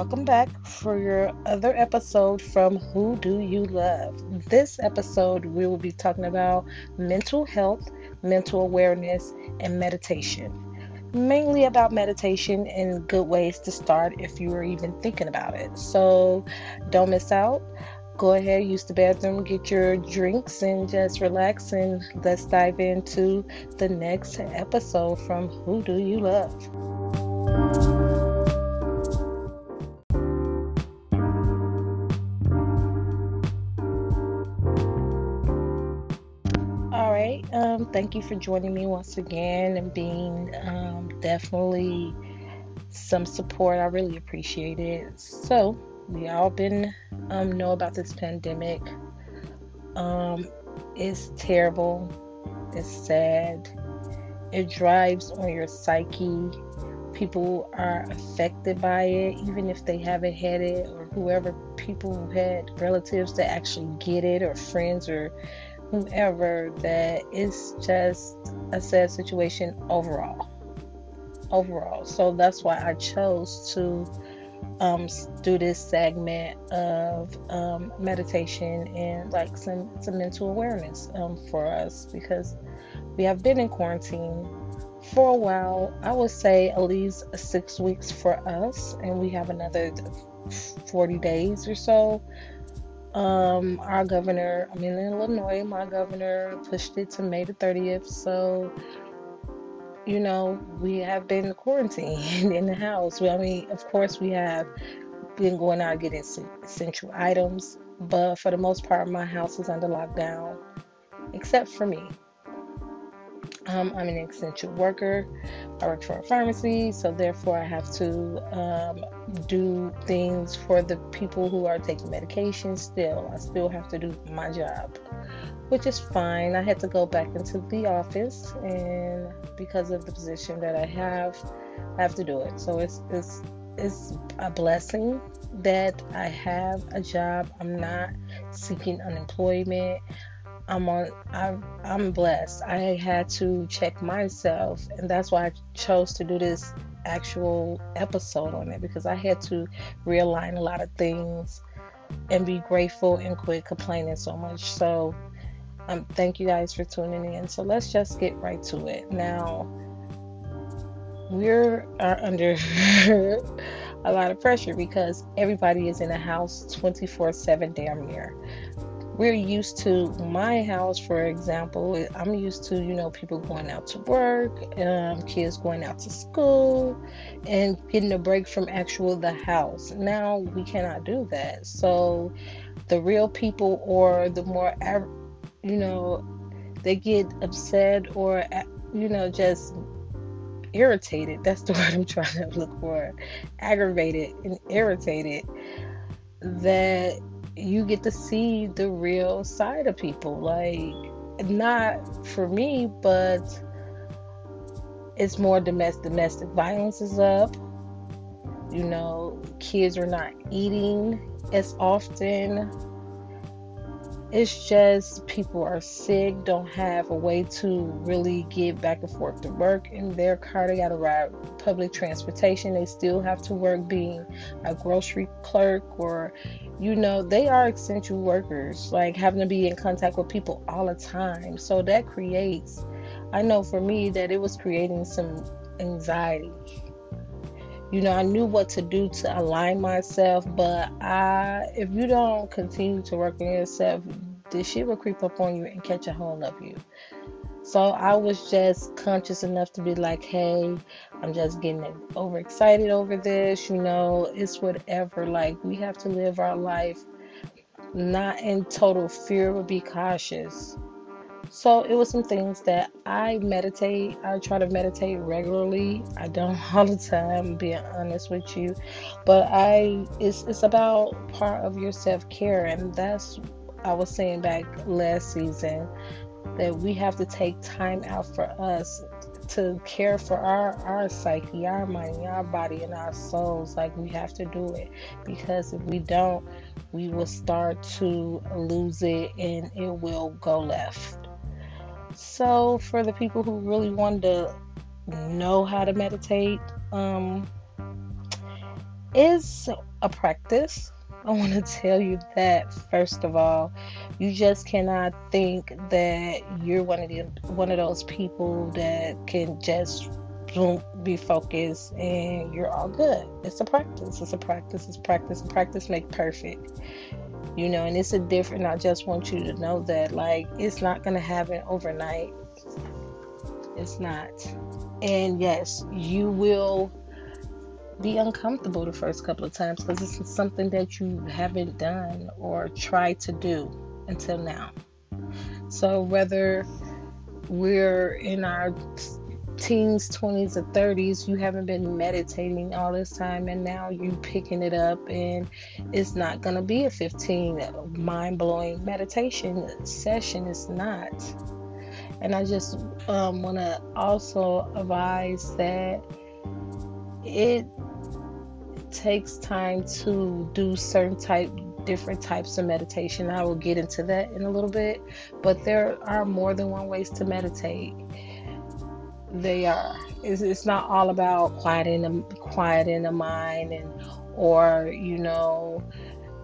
welcome back for your other episode from Hoodoo U Love. This episode, we will be talking about mental health, mental awareness, and meditation. Mainly about meditation and good ways to start if you are even thinking about it. So don't miss out. Go ahead, use the bathroom, get your drinks, and just relax. And let's dive into the next episode from Hoodoo U Love. Thank you for joining me once again and being definitely some support. I really appreciate it. So we all been know about this pandemic. It's terrible. It's sad. It drives on your psyche. People are affected by it, even if they haven't had it, or whoever, people who had relatives that actually get it, or friends, or whomever, that it's just a sad situation overall. So that's why I chose to do this segment of meditation and like some mental awareness for us, because we have been in quarantine for a while. I would say at least 6 weeks for us, and we have another 40 days or so. Our governor, in Illinois, my governor pushed it to May the 30th. So, we have been quarantined in the house. Of course, we have been going out getting essential items, but for the most part, my house is under lockdown, except for me. I'm an essential worker. I work for a pharmacy, so therefore I have to do things for the people who are taking medication still. I still have to do my job, which is fine. I had to go back into the office, and because of the position that I have to do it. So it's a blessing that I have a job. I'm not seeking unemployment. I'm blessed. I had to check myself, and that's why I chose to do this actual episode on it, because I had to realign a lot of things and be grateful and quit complaining so much. So thank you guys for tuning in. So let's just get right to it. Now, we are under a lot of pressure because everybody is in a house 24/7 damn near. We're used to, my house, for example, I'm used to, people going out to work, kids going out to school, and getting a break from the house. Now we cannot do that. So the real people, or the more, they get upset or, just irritated. That's the word I'm trying to look for. Aggravated and irritated, that you get to see the real side of people. Like, not for me, but it's more domestic violence is up. Kids are not eating as often. It's just people are sick, don't have a way to really get back and forth to work in their car. They gotta ride public transportation. They still have to work being a grocery clerk, or they are essential workers, like having to be in contact with people all the time. So that creates, I know for me, that it was creating some anxiety. I knew what to do to align myself, but if you don't continue to work on yourself, this shit will creep up on you and catch a hold of you. So I was just conscious enough to be like, hey, I'm just getting overexcited over this. It's whatever. Like, we have to live our life not in total fear, but be cautious. So it was some things that I meditate. I try to meditate regularly. I don't all the time, being honest with you, but it's about part of your self-care. And that's, I was saying back last season, that we have to take time out for us to care for our psyche, our mind, our body, and our souls. Like, we have to do it, because if we don't, we will start to lose it and it will go left. So for the people who really wanted to know how to meditate, it's a practice. I want to tell you that, first of all, you just cannot think that you're one of those people that can just be focused and you're all good. It's practice make perfect. You know, and it's a different, I just want you to know that, like, it's not going to happen overnight. It's not. And yes, you will be uncomfortable the first couple of times because this is something that you haven't done or tried to do until now. So whether we're in our teens, 20s, or 30s, you haven't been meditating all this time, and now you're picking it up, and it's not going to be a 15 mind-blowing meditation session. It's not. And I just want to also advise that it takes time to do different types of meditation. I will get into that in a little bit, but there are more than one ways to meditate. They are. It's not all about quieting the mind or you know,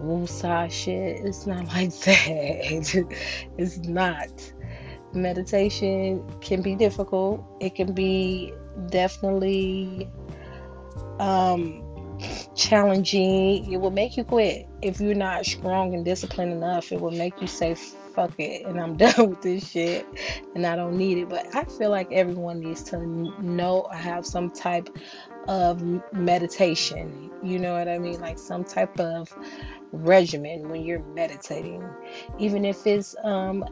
woo-saw shit. It's not like that. It's not. Meditation can be difficult. It can be definitely challenging. It will make you quit if you're not strong and disciplined enough. It will make you say fuck it and I'm done with this shit and I don't need it. But I feel like everyone needs to know or have some type of meditation, you know what I mean, like some type of regimen when you're meditating, even if it's 1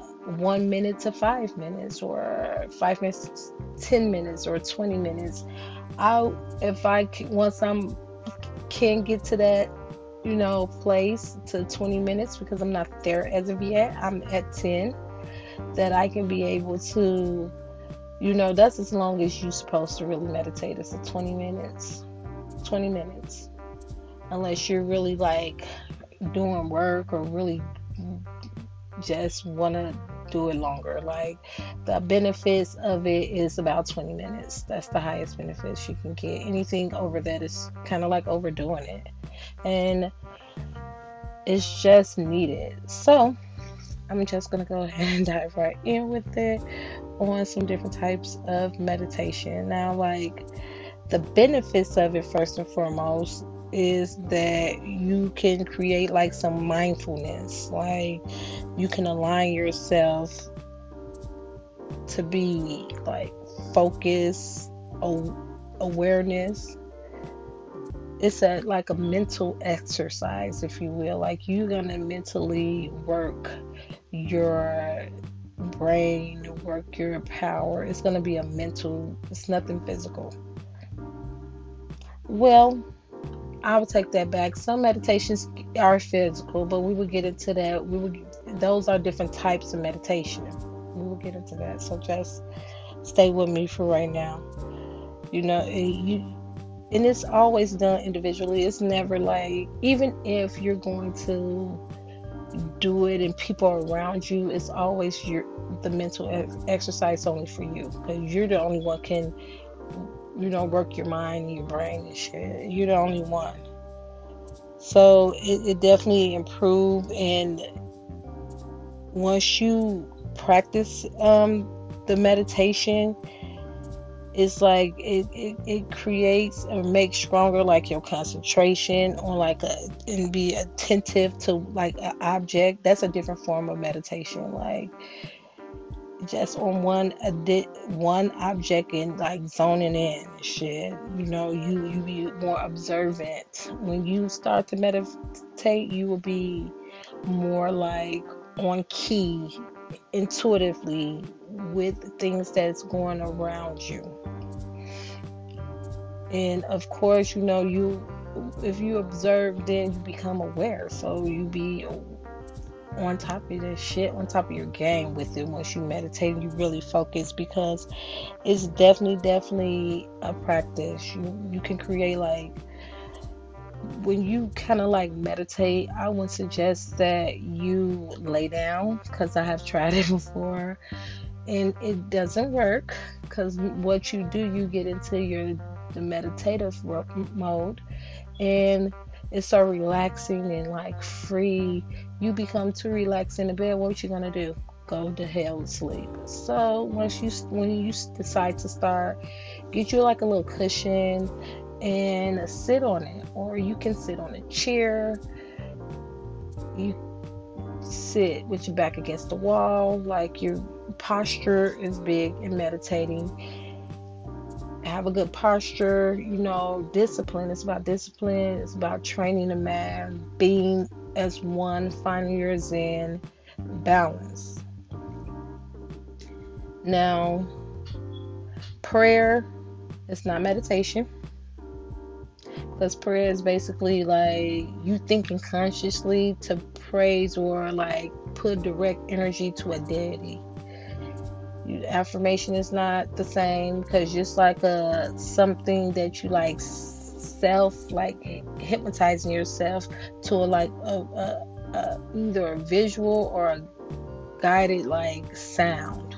minute to 5 minutes or 5 minutes, 10 minutes or 20 minutes. Once I can get to that, you know, place to 20 minutes, because I'm not there as of yet. I'm at 10, that I can be able to, you know, that's as long as you're supposed to really meditate. It's a 20 minutes, unless you're really like doing work or really just want to do it longer. Like the benefits of it is about 20 minutes. That's the highest benefits you can get. Anything over that is kind of like overdoing it, and it's just needed. So I'm just gonna go ahead and dive right in with it on some different types of meditation. Now, like the benefits of it, first and foremost, is that you can create like some mindfulness. Like you can align yourself to be like focus, awareness. It's like a mental exercise, if you will. Like you're gonna mentally work your brain, work your power. It's gonna be a mental, it's nothing physical. Well, I would take that back. Some meditations are physical, but we will get into that. Those are different types of meditation. We will get into that. So just stay with me for right now. You know, and it's always done individually. It's never like, even if you're going to do it and people around you, it's always the mental exercise only for you, because you're the only one can, you know, work your mind and your brain and shit. You're the only one. So it definitely improved. And once you practice the meditation, it's like it creates or makes stronger like your concentration on like and be attentive to like an object. That's a different form of meditation, like just on one object and like zoning in shit. You know, you be more observant. When you start to meditate, you will be more like on key intuitively with things that's going around you. And of course, you know, if you observe, then you become aware. So you be on top of this shit, on top of your game with it. Once you meditate, you really focus, because it's definitely a practice. You can create, like when you kind of like meditate, I would suggest that you lay down, because I have tried it before and it doesn't work, because what you do, you get into the meditative mode, and It's so relaxing and like free. You become too relaxed in the bed, what you gonna do? Go to hell and sleep. So when you decide to start, get you like a little cushion and sit on it, or you can sit on a chair. You sit with your back against the wall, like your posture is big in meditating. Have a good posture, discipline. It's about discipline. It's about training the mind, being as one, finding your zen, balance. Now, prayer is not meditation, because prayer is basically like you thinking consciously to praise or like put direct energy to a deity. Affirmation is not the same, because just like something that you like self, like hypnotizing yourself to like a either a visual or a guided like sound.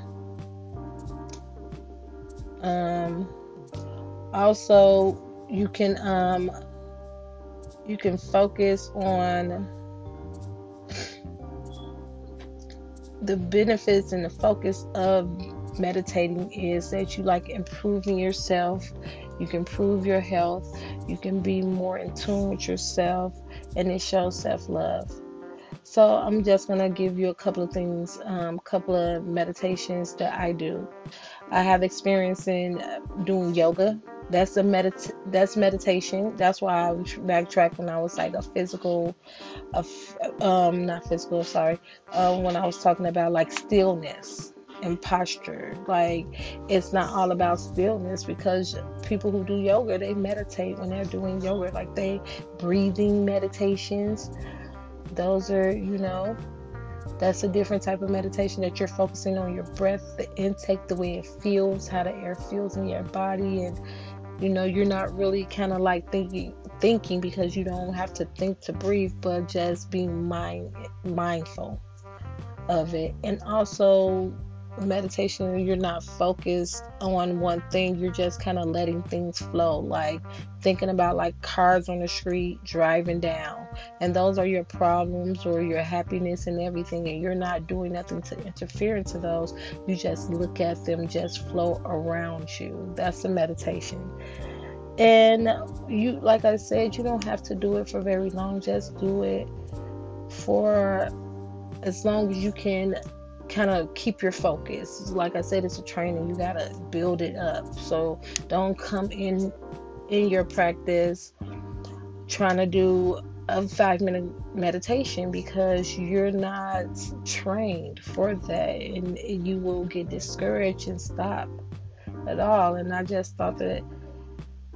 Also, you can focus on the benefits, and the focus of meditating is that you like improving yourself. You can improve your health. You can be more in tune with yourself, and it shows self-love. So I'm just going to give you a couple of things, couple of meditations that I do. I have experience in doing yoga. That's that's meditation. That's why I backtracked when I was like when I was talking about like stillness and posture. Like, it's not all about stillness, because people who do yoga, they meditate when they're doing yoga, like they breathing meditations. Those are, that's a different type of meditation, that you're focusing on your breath, the intake, the way it feels, how the air feels in your body, and you're not really kind of like thinking, because you don't have to think to breathe, but just being mindful of it. And also meditation, you're not focused on one thing. You're just kind of letting things flow, like thinking about like cars on the street, driving down, and those are your problems or your happiness and everything, and you're not doing nothing to interfere into those. You just look at them just flow around you. That's a meditation. And you, like I said, you don't have to do it for very long. Just do it for as long as you can, kind of keep your focus. Like I said, it's a training. You gotta build it up. So don't come in your practice trying to do a 5-minute meditation, because you're not trained for that, and you will get discouraged and stop at all. And I just thought that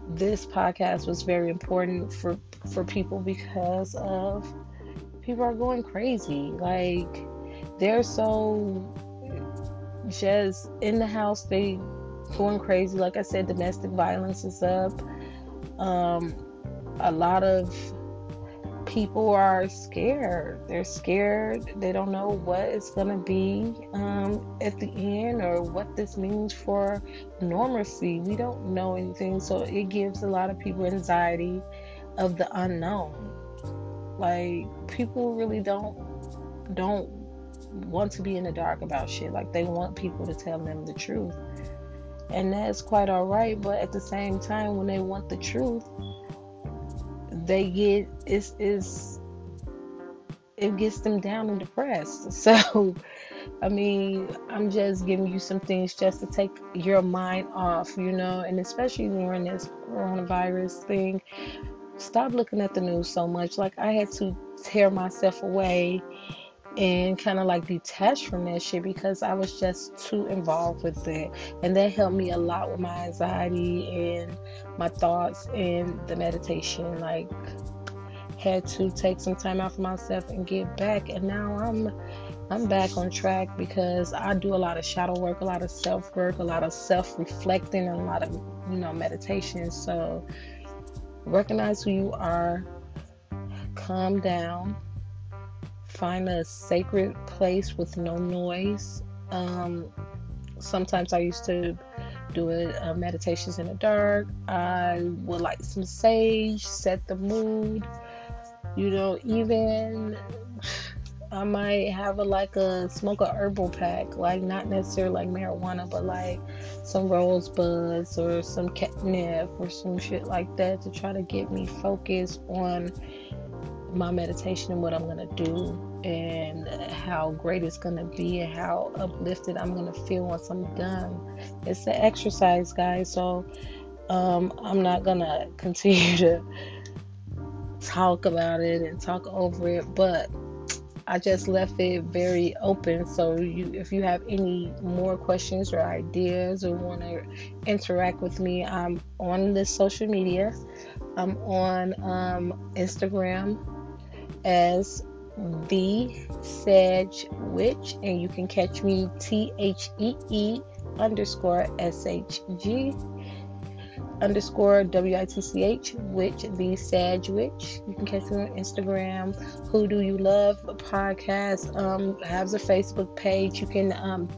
this podcast was very important for people, because of people are going crazy. Like, they're so just in the house, they going crazy. Like I said, domestic violence is up. A lot of people are scared. They're scared. They don't know what it's going to be at the end, or what this means for normalcy. We don't know anything. So it gives a lot of people anxiety of the unknown. Like, people really don't want to be in the dark about shit. Like, they want people to tell them the truth, and that's quite all right. But at the same time, when they want the truth, they get it gets them down and depressed. So I mean, I'm just giving you some things just to take your mind off, and especially during this coronavirus thing, stop looking at the news so much. Like, I had to tear myself away and kind of like detached from that shit, because I was just too involved with it, and that helped me a lot with my anxiety and my thoughts and the meditation. Like, had to take some time out for myself and get back, and now I'm back on track, because I do a lot of shadow work, a lot of self work, a lot of self reflecting, and a lot of meditation. So recognize who you are, calm down, find a sacred place with no noise. Sometimes I used to do meditations in the dark. I would light some sage, set the mood, You know, even I might have smoke a herbal pack, like not necessarily like marijuana, but like some rosebuds or some catnip or some shit like that to try to get me focused on my meditation and what I'm going to do and how great it's going to be and how uplifted I'm going to feel once I'm done. It's an exercise, guys. So I'm not going to continue to talk about it and talk over it, but I just left it very open. So if you have any more questions or ideas or want to interact with me, I'm on the social media. I'm on Instagram as the Sedge Witch, and you can catch me THEE_SHG_WITCH, which the Sedge Witch. You can catch me on Instagram. Hoodoo U Love podcast has a Facebook page. You can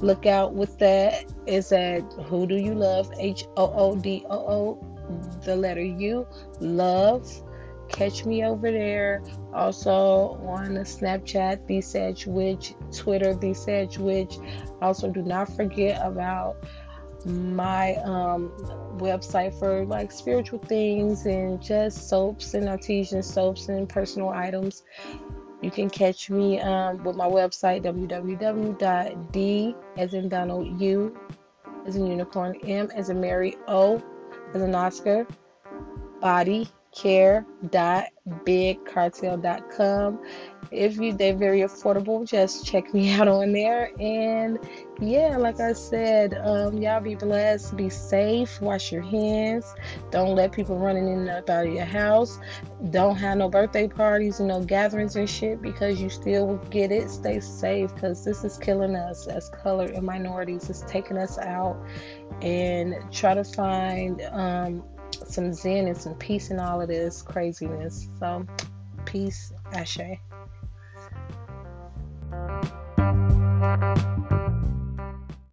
look out with that. It's at Hoodoo U Love, HOODOO_Love. Catch me over there. Also on the Snapchat, the Sedge Witch, Twitter, the Sedge Witch. Also, do not forget about my website for like spiritual things and just soaps and artesian soaps and personal items. You can catch me with my website, www.d as in Donald, U as in unicorn, M as in Mary, O as in Oscar, bodycare.bigcartel.com. They're very affordable. Just check me out on there. And yeah, like I said, y'all be blessed, be safe, wash your hands, don't let people running in and up out of your house, don't have no birthday parties and no gatherings and shit, because you still will get it. Stay safe, because this is killing us as colored and minorities. It's taking us out. And try to find some zen and some peace in all of this craziness. So peace, ashe.